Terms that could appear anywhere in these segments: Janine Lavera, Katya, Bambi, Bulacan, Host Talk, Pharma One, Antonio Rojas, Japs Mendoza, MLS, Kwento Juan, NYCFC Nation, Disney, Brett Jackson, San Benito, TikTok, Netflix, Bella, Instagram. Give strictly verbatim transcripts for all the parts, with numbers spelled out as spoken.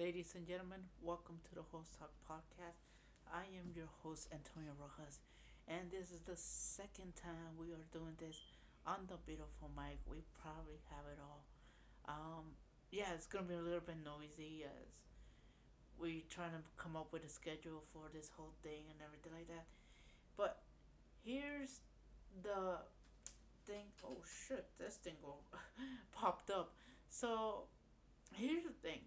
Ladies and gentlemen, welcome to the Host Talk podcast. I am your host, Antonio Rojas, and this is the second time we are doing this on the beautiful mic. We probably have it all. Um, yeah, it's gonna be a little bit noisy as we're trying to come up with a schedule for this whole thing and everything like that. But here's the thing. Oh shit, this thing popped up. So here's the thing.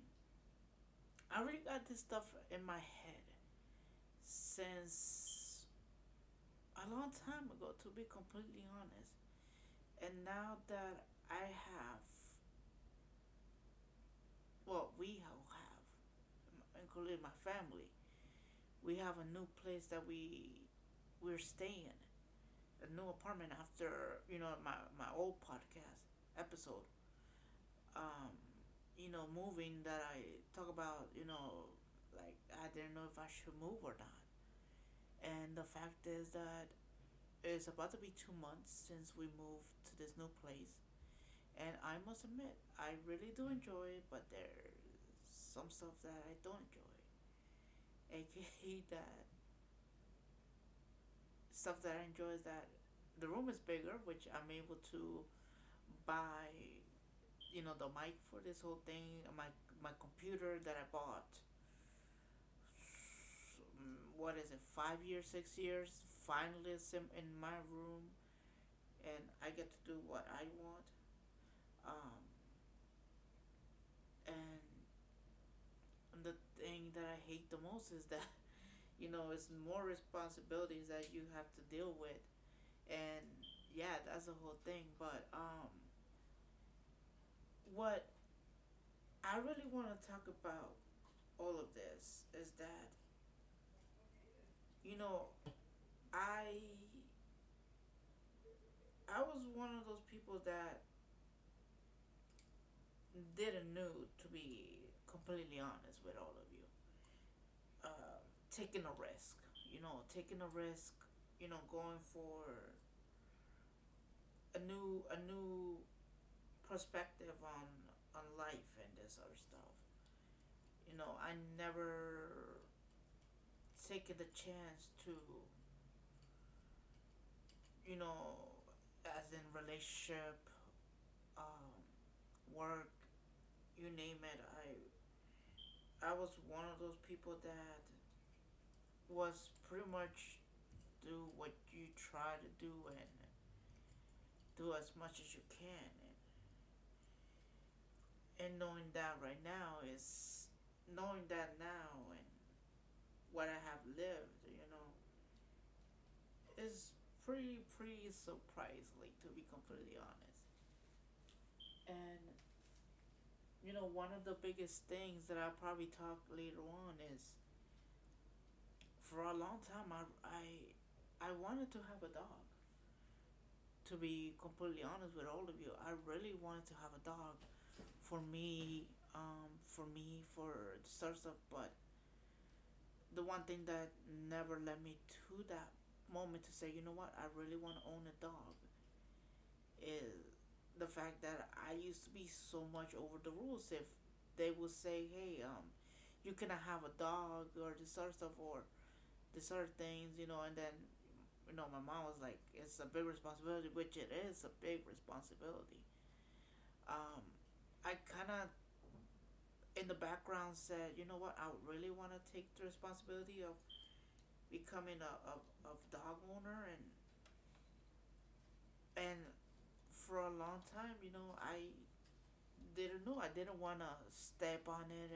I already got this stuff in my head since a long time ago, to be completely honest. And now that I have, well, we all have, including my family, we have a new place that we, we're staying in, a new apartment after, you know, my, my old podcast episode. Um... you know, moving that I talk about, you know, like, I didn't know if I should move or not. And the fact is that it's about to be two months since we moved to this new place. And I must admit, I really do enjoy it, but there's some stuff that I don't enjoy. A K A that stuff that I enjoy is that the room is bigger, which I'm able to buy, you know, the mic for this whole thing, my my computer that I bought, what is it, five years, six years, finally it's in, in my room, and I get to do what I want, um, and the thing that I hate the most is that, you know, it's more responsibilities that you have to deal with, and yeah, that's the whole thing, but, um, what I really want to talk about all of this is that, you know, I I was one of those people that didn't know, to be completely honest with all of you, uh, taking a risk, you know, taking a risk, you know, going for a new, a new perspective on on life and this other stuff. You know, I never taken the chance to, you know, as in relationship, um, work, you name it. I I was one of those people that was pretty much do what you try to do and do as much as you can. And knowing that right now is, knowing that now and what I have lived, you know, is pretty, pretty surprising, to be completely honest. And, you know, one of the biggest things that I'll probably talk later on is, for a long time, I, I, I wanted to have a dog. To be completely honest with all of you, I really wanted to have a dog. For me, um, for me, for the sort of stuff, but the one thing that never led me to that moment to say, you know what, I really want to own a dog, is the fact that I used to be so much over the rules. If they would say, hey, um, you cannot have a dog, or this sort of stuff, or this sort of things, you know, and then, you know, my mom was like, it's a big responsibility, which it is a big responsibility. Um, I kind of, in the background, said, you know what, I really want to take the responsibility of becoming a, a, a dog owner, and and for a long time, you know, I didn't know, I didn't want to step on it,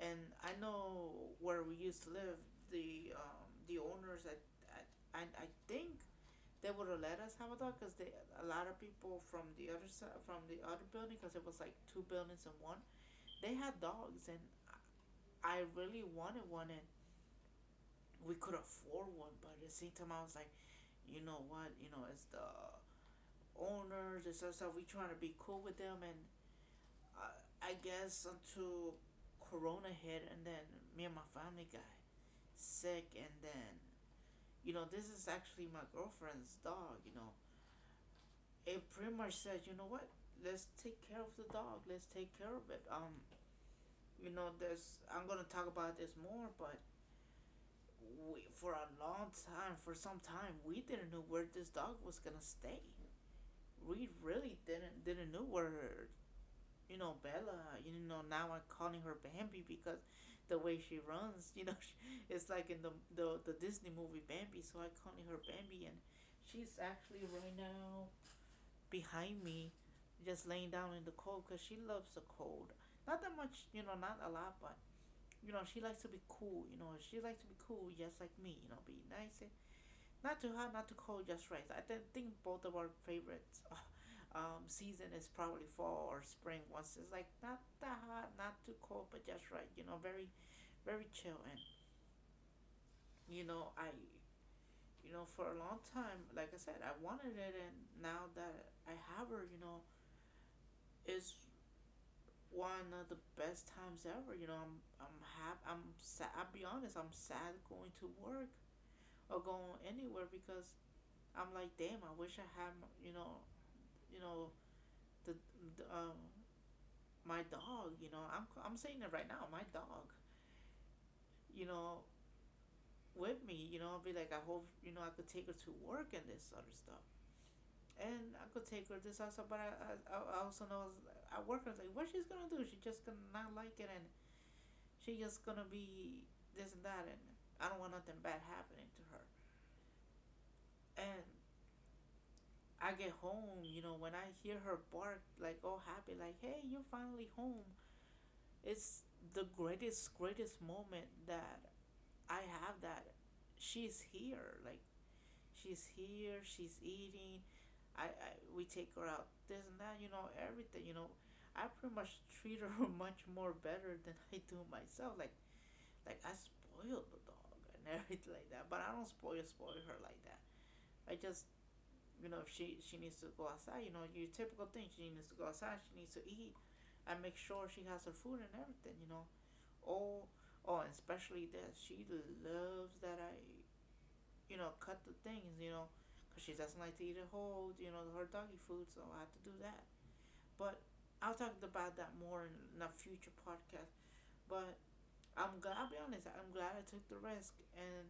and and I know where we used to live, the um, the owners, I, I, I think, they would have let us have a dog, because they, a lot of people from the other side, from the other building, because it was like two buildings in one, they had dogs, and I really wanted one, and we could afford one, but at the same time, I was like, you know what, you know, it's the owners, and stuff, stuff, we trying to be cool with them, and uh, I guess until Corona hit, and then me and my family got sick, and then, you know, this is actually my girlfriend's dog, you know. It pretty much said, you know what, let's take care of the dog, let's take care of it. Um, you know, know, there's, I'm going to talk about this more, but we, for a long time, for some time, we didn't know where this dog was going to stay. We really didn't didn't know where, you know, Bella, you know, now I'm calling her Bambi because the way she runs, you know, she, it's like in the, the the Disney movie Bambi, so I'm calling her Bambi, and she's actually right now behind me, just laying down in the cold because she loves the cold. Not that much, you know, not a lot, but, you know, she likes to be cool, you know, she likes to be cool just like me, you know, be nice and not too hot, not too cold, just right. I th- think both of our favorites um, season is probably fall or spring. Once it's like not that hot, not too cold, but just right. You know, very, very chill. And, you know, I, you know, for a long time, like I said, I wanted it. And now that I have her, you know, it's one of the best times ever. You know, I'm, I'm happy. I'm sad. I'll be honest, I'm sad going to work or going anywhere because I'm like, damn, I wish I had, you know, you know, the, the um, my dog, you know, I'm I'm saying it right now, my dog, you know, with me, you know, I'll be like, I hope, you know, I could take her to work and this other stuff, and I could take her this also, but I, I, I also know, I work, I was like, what she's gonna do, she just gonna not like it, and she just gonna be this and that, and I don't want nothing bad happening to her. And I get home, you know, when I hear her bark, like, all happy, like, hey, you're finally home. It's the greatest, greatest moment that I have that she's here. Like, she's here, she's eating. I, I we take her out, this and that, you know, everything, you know. I pretty much treat her much more better than I do myself. Like, like I spoil the dog and everything like that, but I don't spoil spoil her like that. I just, you know, if she she needs to go outside, you know, your typical thing, she needs to go outside, she needs to eat. I make sure she has her food and everything, you know. Oh, oh, and especially that she loves that I, you know, cut the things, you know, because she doesn't like to eat a whole, you know, her doggy food, so I have to do that. But I'll talk about that more in a future podcast. But I'm glad, I'll be honest, I'm glad I took the risk, and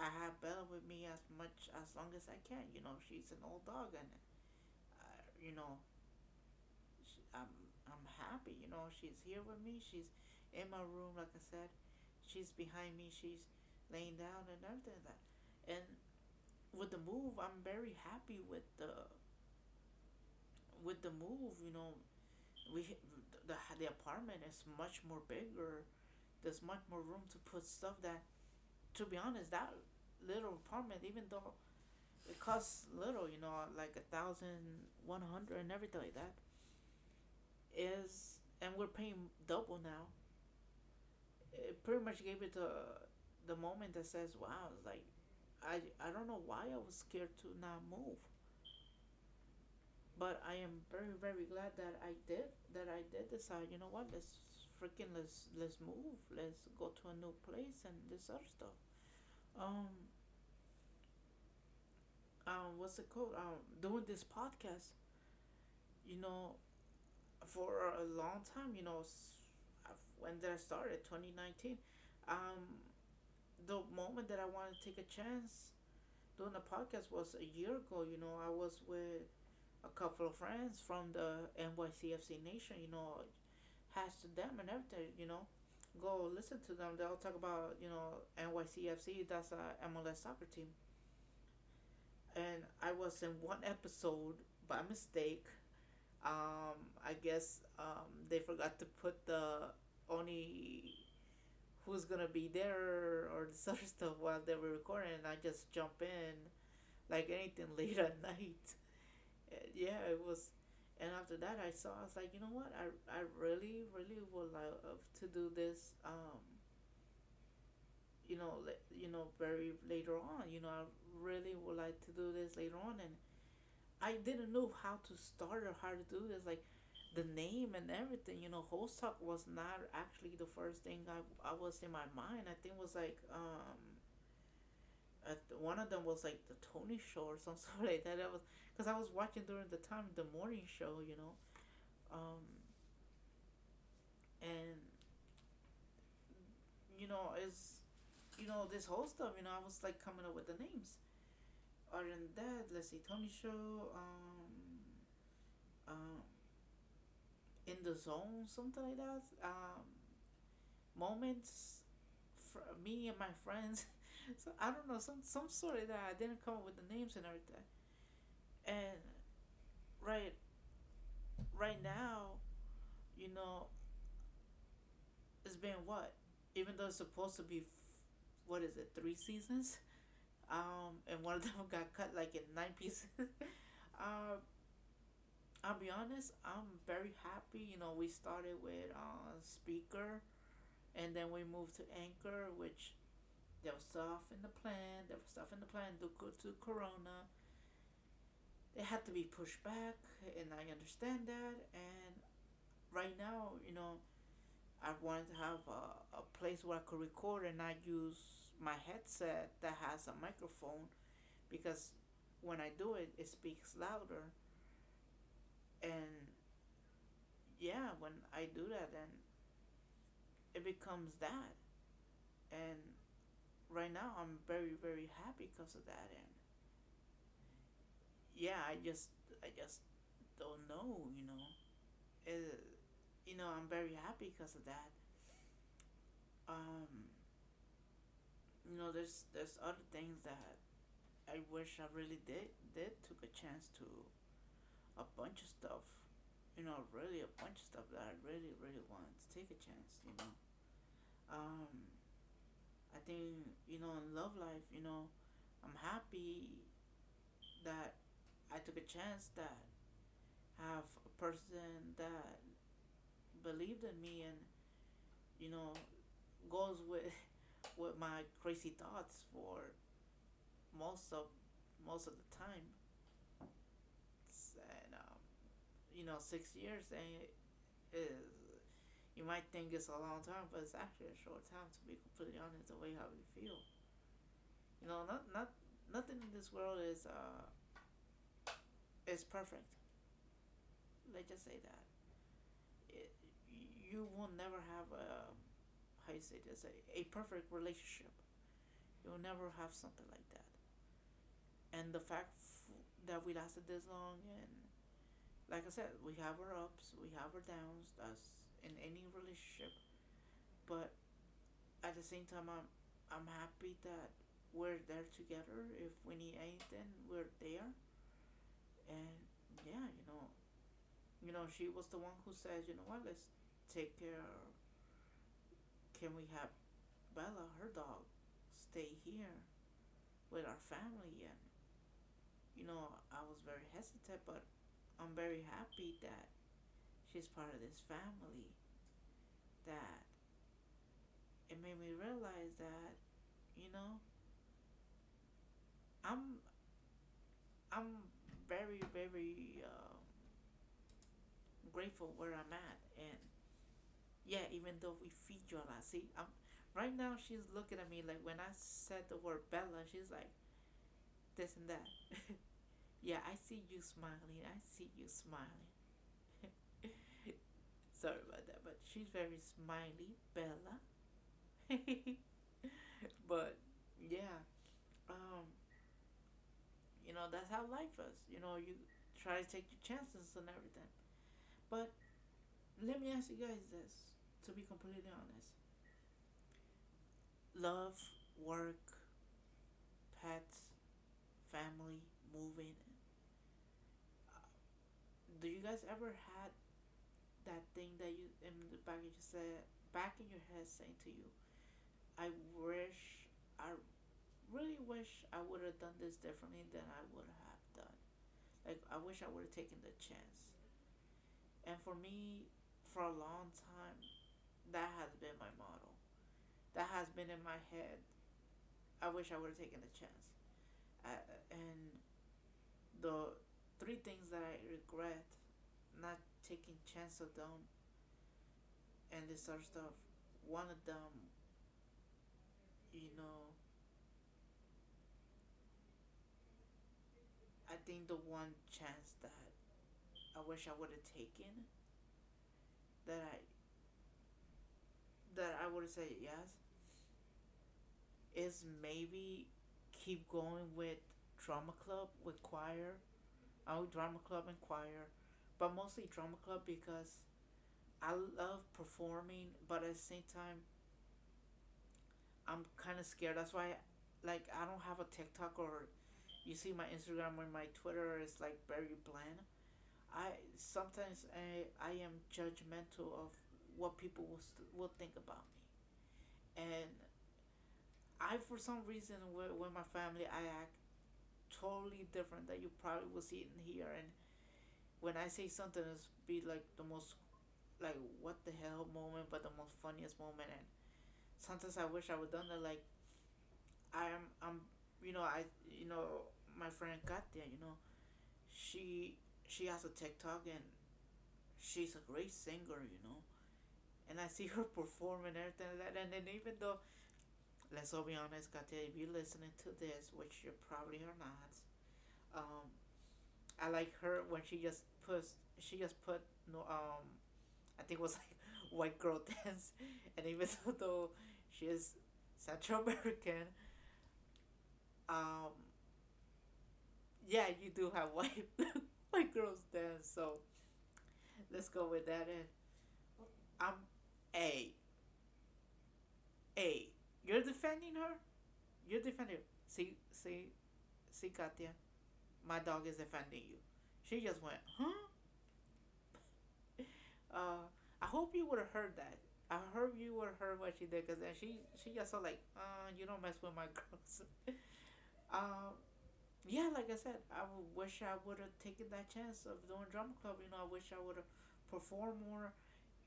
I have Bella with me as much, as long as I can, you know, she's an old dog, and, uh, you know, she, I'm, I'm happy, you know, she's here with me, she's in my room, like I said, she's behind me, she's laying down, and everything like that, and with the move, I'm very happy with the, with the move, you know, we, the, the apartment is much more bigger. There's much more room to put stuff that, to be honest, that little apartment, even though it costs little, you know, like a thousand one hundred and everything like that, is, and we're paying double now. It pretty much gave it the the moment that says, wow, it's like, I I don't know why I was scared to not move. But I am very, very glad that I did, that I did decide, you know what, let's freaking, let's, let's move. Let's go to a new place and this other stuff. Um, um, what's it called? Um, doing this podcast, you know, for a long time, you know, when I started, twenty nineteen, um, the moment that I wanted to take a chance doing the podcast was a year ago, you know, I was with a couple of friends from the N Y C F C Nation, you know, has to them and everything, you know, go listen to them. They'll talk about, you know, N Y C F C, that's a M L S soccer team. And I was in one episode by mistake. Um, I guess um, they forgot to put the only who's going to be there or this other stuff while they were recording. And I just jump in like anything late at night. Yeah, it was, and after that I saw, I was like, you know what, I, I really, really would love to do this, um, you know, le- you know, very later on, you know, I really would like to do this later on, and I didn't know how to start or how to do this, like, the name and everything, you know, Host Talk was not actually the first thing I, I was in my mind. I think it was like, um, one of them was like the Tony Show or something like that. I was, because I was watching during the time the morning show, you know, um, and is, you know, this whole stuff, you know, I was like coming up with the names. Other than that, let's see, Tony Show, um, um, In the Zone, something like that. Um, moments, for me and my friends. So I don't know, some some sort of that. I didn't come up with the names and everything. And right, right now, you know, it's been what? Even though it's supposed to be, f- what is it, three seasons? Um, and one of them got cut like in nine pieces. um, I'll be honest, I'm very happy. You know, we started with uh, Speaker, and then we moved to Anchor, which there was stuff in the plan. There was stuff in the plan due to Corona. It had to be pushed back, and I understand that. And right now, you know, I wanted to have a, a place where I could record and not use my headset that has a microphone, because when I do it, it speaks louder. And yeah, when I do that, then it becomes that. And right now, I'm very, very happy because of that. And yeah, I just, I just don't know, you know. It, you know, I'm very happy because of that. Um, you know, there's there's other things that I wish I really did did took a chance to. A bunch of stuff, you know, really a bunch of stuff that I really, really wanted to take a chance, you know. Um, I think, you know, in love life, you know, I'm happy that I took a chance, that have a person that believed in me and, you know, goes with with my crazy thoughts for most of most of the time. And um, you know, six years and it is, you might think it's a long time, but it's actually a short time, to be completely honest, the way how we feel. You know, not not nothing in this world is uh is perfect. Let's just say that. It, you will never have a how you say this a, a perfect relationship. You'll never have something like that. And the fact f- that we lasted this long, and like I said, we have our ups, we have our downs, that's in any relationship. But at the same time, I'm, I'm happy that we're there together. If we need anything, we're there. And yeah, you know, you know, she was the one who said, you know what, let's take care of, can we have Bella, her dog, stay here with our family? And you know, I was very hesitant, but I'm very happy that she's part of this family. That it made me realize that, you know, I'm I'm very, very uh, grateful where I'm at. And yeah, even though we feed you a lot, see, I'm, right now she's looking at me like when I said the word Bella, she's like, this and that. Yeah, I see you smiling. I see you smiling. Sorry about that, but she's very smiley, Bella. But yeah, um, you know, that's how life is. You know, you try to take your chances and everything. But let me ask you guys this, to be completely honest. Love, work, pets, family, moving. Uh, do you guys ever had that thing that you in the back of your said back in your head saying to you, I wish I really wish I would have done this differently than I would have done. Like, I wish I would have taken the chance. And for me, for a long time, that has been my motto. That has been in my head. I wish I would have taken the chance. Uh, and the three things that I regret not taking chance of them and this sort of stuff, one of them, you know, I think the one chance that I wish I would have taken, that I that I would have said yes, is maybe keep going with drama club, with choir. Oh, drama club and choir, but mostly drama club because I love performing, but at the same time, I'm kind of scared. That's why, like, I don't have a TikTok, or you see my Instagram or my Twitter is like very bland. I sometimes I, I am judgmental of what people will st- will think about me, and I for some reason with, with my family I act totally different that you probably will see in here. And when I say something, it's be like the most like what the hell moment, but the most funniest moment. And sometimes I wish I would done that. Like I'm I'm you know I you know my friend Katya, you know she she has a TikTok and she's a great singer, you know. And I see her perform and everything like that. And then even though, let's all be honest, Katya, if you're listening to this, which you probably are not, um, I like her when she just put, she just put, no, um, I think it was like white girl dance, and even though she is Central American, um, yeah, you do have white, white girls dance, so let's go with that. And I'm, a, a. You're defending her? You're defending her. See, see, see, Katya, my dog is defending you. She just went, huh? uh, I hope you would have heard that. I hope you would have heard what she did, because then she, she just saw, like, uh, you don't mess with my girls. um, yeah, like I said, I wish I would have taken that chance of doing drama club. You know, I wish I would have performed more.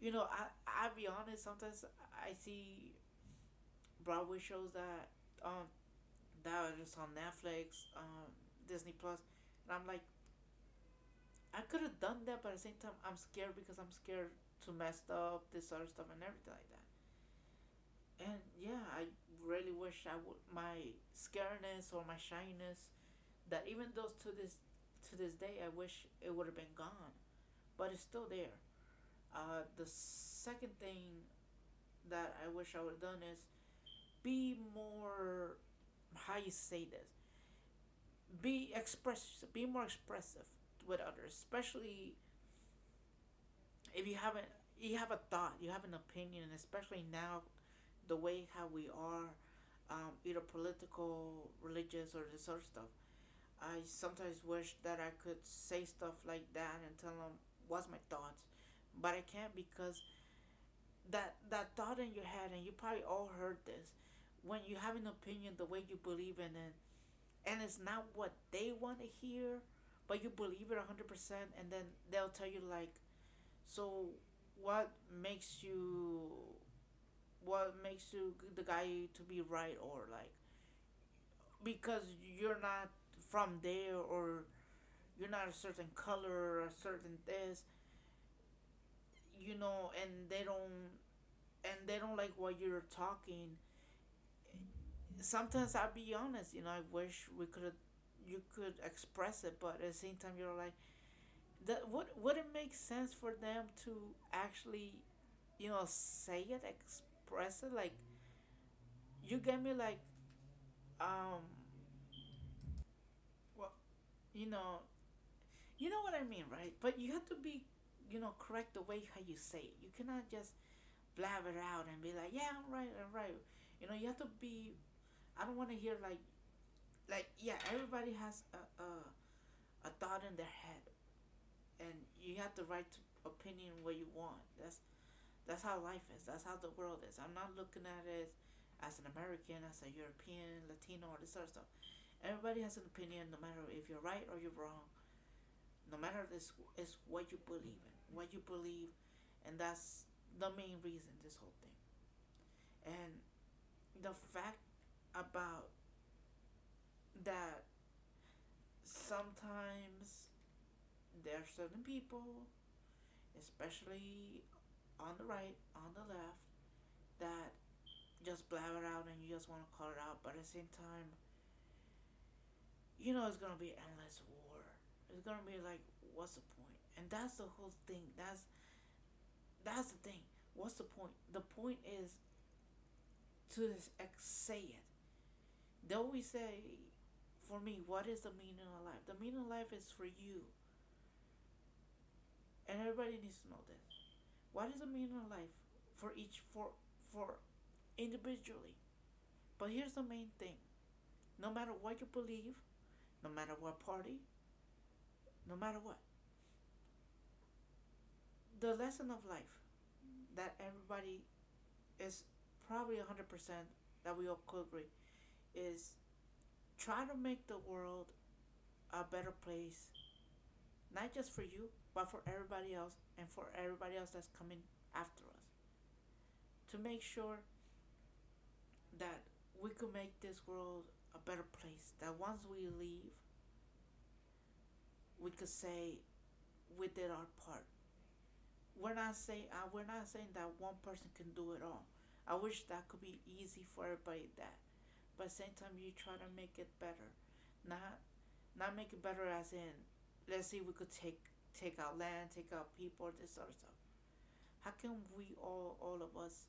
You know, I, I'll be honest, sometimes I see Broadway shows that um that are just on Netflix, um, Disney Plus, and I'm like, I could have done that, but at the same time I'm scared because I'm scared to mess up this other stuff and everything like that. And yeah, I really wish I would, my scaredness or my shyness, that even though to this to this day I wish it would have been gone, but it's still there. Uh, the second thing that I wish I would have done is be more, how you say this, be express, be more expressive with others, especially if you haven't, you have a thought, you have an opinion, and especially now, the way how we are, um, either political, religious, or this sort of stuff. I sometimes wish that I could say stuff like that and tell them what's my thoughts, but I can't, because that that thought in your head, and you probably all heard this, when you have an opinion, the way you believe in it, and it's not what they want to hear, but you believe it one hundred percent, and then they'll tell you, like, so what makes you, what makes you the guy to be right, or, like, because you're not from there, or you're not a certain color, or a certain this, you know, and they don't, and they don't like what you're talking. Sometimes I'll be honest, you know, I wish we could, you could express it, but at the same time you're like, that would, would it make sense for them to actually, you know, say it, express it, like, you get me, like, um, well, you know, you know what I mean, right? But you have to be, you know, correct the way how you say it. You cannot just blab it out and be like, yeah, I'm right, I'm right. You know, you have to be, I don't want to hear like, like, yeah, everybody has a, a, a thought in their head. And you have the right to opinion where you want. That's, that's how life is. That's how the world is. I'm not looking at it as an American, as a European, Latino, or this sort of stuff. Everybody has an opinion, no matter if you're right or you're wrong. No matter this, it's what you believe in. What you believe, and that's the main reason this whole thing. And the fact about that, sometimes there are certain people, especially on the right, on the left, that just blab it out and you just want to call it out, but at the same time, you know it's going to be endless war. It's going to be like, what's the point? And that's the whole thing. That's that's the thing. What's the point? The point is to ex- say it. they always say, for me, what is the meaning of life? The meaning of life is for you. And everybody needs to know that. What is the meaning of life for each, for for individually? But here's the main thing. No matter what you believe, no matter what party, no matter what, the lesson of life that everybody is probably one hundred percent that we all could agree is try to make the world a better place, not just for you, but for everybody else and for everybody else that's coming after us. To make sure that we could make this world a better place, that once we leave, we could say we did our part. We're not saying uh, we're not saying that one person can do it all. I wish that could be easy for everybody that, but at the same time you try to make it better, not not make it better as in let's see we could take take out land, take out people, this sort of stuff. How can we all all of us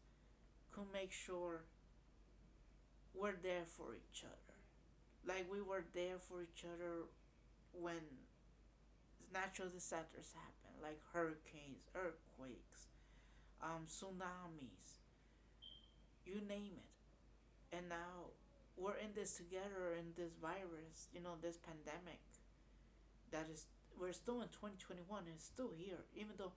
could make sure we're there for each other, like we were there for each other when natural disasters happen, like hurricanes, earthquakes, um, tsunamis, you name it. And now we're in this together, in this virus, you know, this pandemic that is, we're still in twenty twenty-one and it's still here, even though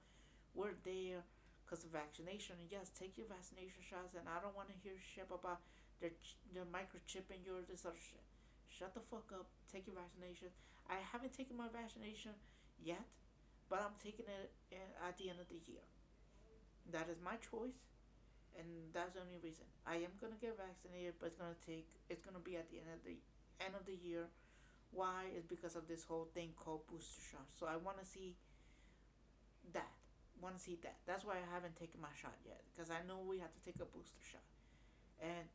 we're there because of vaccination. And yes, take your vaccination shots, and I don't want to hear shit about they're, they're microchipping your, this other shit. Shut the fuck up, take your vaccination. I haven't taken my vaccination yet, but I'm taking it at the end of the year. That is my choice, and that's the only reason. I am gonna get vaccinated, but it's gonna take. It's gonna be at the end of the end of the year. Why? It's because of this whole thing called booster shots. So I want to see that. Want to see that? That's why I haven't taken my shot yet, because I know we have to take a booster shot, and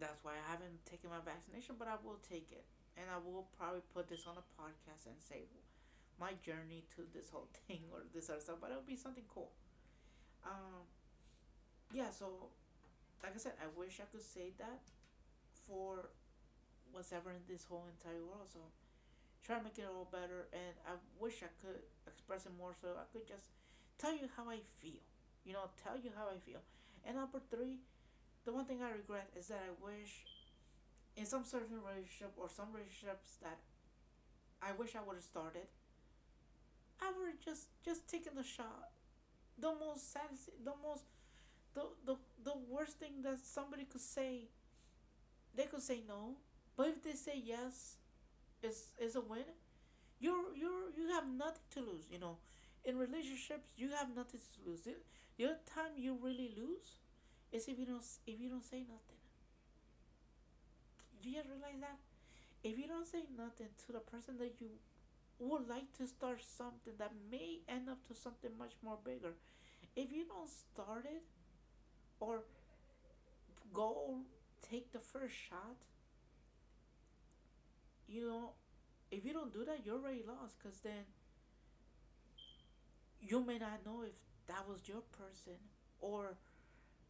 that's why I haven't taken my vaccination. But I will take it, and I will probably put this on a podcast and say my journey to this whole thing or this other stuff, but it'll be something cool. Um, yeah, so like I said, I wish I could say that for what's ever in this whole entire world. So try to make it all better, and I wish I could express it more so I could just tell you how I feel. You know, tell you how I feel. And number three, the one thing I regret is that I wish in some certain relationship or some relationships that I wish I would have started, I would have just, just taken the shot. The most saddest, the most, the, the, the worst thing that somebody could say, they could say no, but if they say yes, it's, it's a win. You're, you're, you have nothing to lose, you know. In relationships, you have nothing to lose. The only time you really lose is if you don't, if you don't say nothing. Do you realize that? If you don't say nothing to the person that you would like to start something that may end up to something much more bigger, if you don't start it or go take the first shot, you know, if you don't do that, you're already lost, because then you may not know if that was your person, or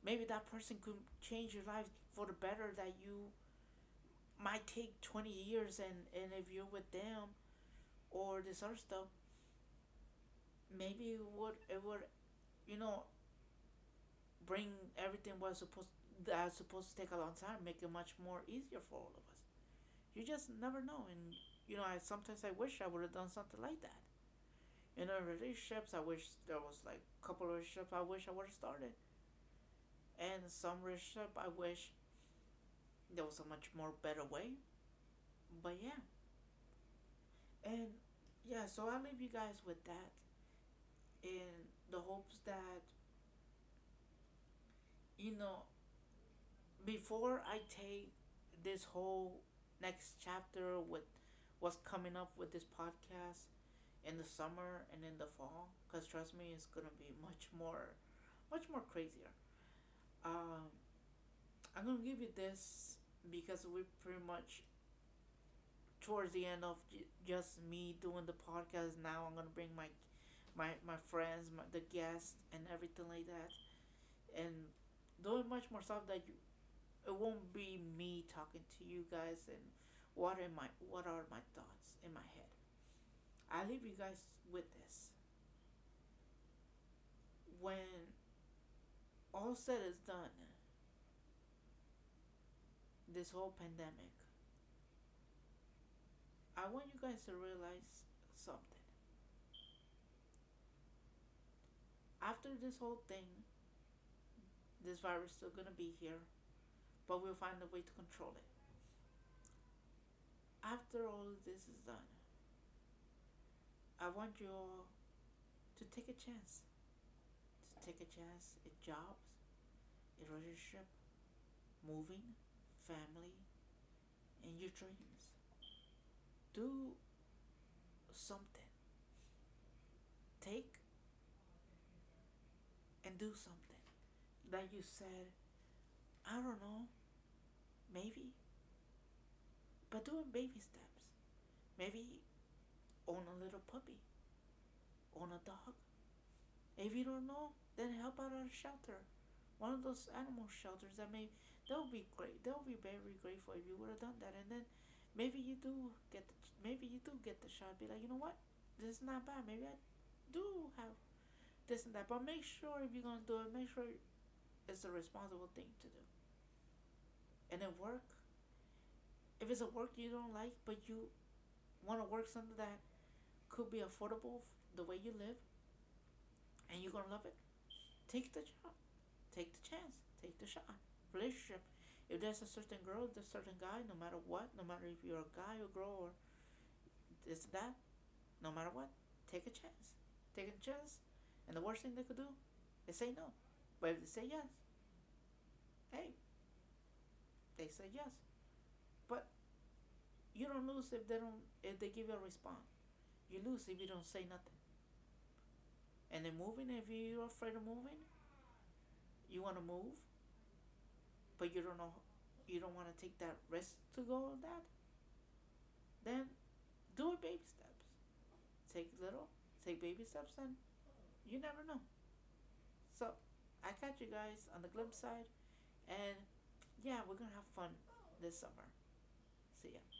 maybe that person could change your life for the better, that you might take twenty years, and, and if you're with them or this other stuff, maybe it would, it would, you know, bring everything was supposed that was supposed to take a long time, make it much more easier for all of us. You just never know. And you know, I sometimes I wish I would have done something like that. You know, in relationships, I wish there was like a couple of relationships I wish I would have started, and some relationship I wish there was a much more better way. But yeah. And yeah, so I'll leave you guys with that, in the hopes that, you know, before I take this whole next chapter with what's coming up with this podcast in the summer and in the fall, because trust me, it's going to be much more, much more crazier. Um, I'm going to give you this because we pretty much towards the end of j- just me doing the podcast. Now I'm gonna bring my, my my friends, my, the guests, and everything like that, and doing much more stuff that you, It won't be me talking to you guys and what are my what are my thoughts in my head. I leave you guys with this. When all said is done, this whole pandemic, I want you guys to realize something. After this whole thing, this virus is still going to be here, but we'll find a way to control it. After all of this is done, I want you all to take a chance. To take a chance at jobs, a relationship, moving, family, and your dreams. Do something. Take and do something that you said, I don't know, maybe. But doing baby steps. Maybe own a little puppy. Own a dog. If you don't know, then help out at a shelter. One of those animal shelters that may, they'll be great. They'll be very grateful if you would have done that. And then maybe you do get the, maybe you do get the shot. Be like, you know what? This is not bad. Maybe I do have this and that. But make sure if you're going to do it, make sure it's a responsible thing to do. And then work. If it's a work you don't like, but you want to work something that could be affordable the way you live, and you're going to love it, take the job. Take the chance. Take the shot. Relationship. If there's a certain girl, there's a certain guy, no matter what, no matter if you're a guy or girl or this and that, no matter what, take a chance. Take a chance. And the worst thing they could do is say no. But if they say yes, hey, they say yes. But you don't lose if they don't if they give you a response. You lose if you don't say nothing. And then moving, if you're afraid of moving, you want to move, but you don't know, you don't want to take that risk to go on that, then do it baby steps. Take little, take baby steps, and you never know. So I catch you guys on the Glimpse side, and yeah, we're going to have fun this summer. See ya.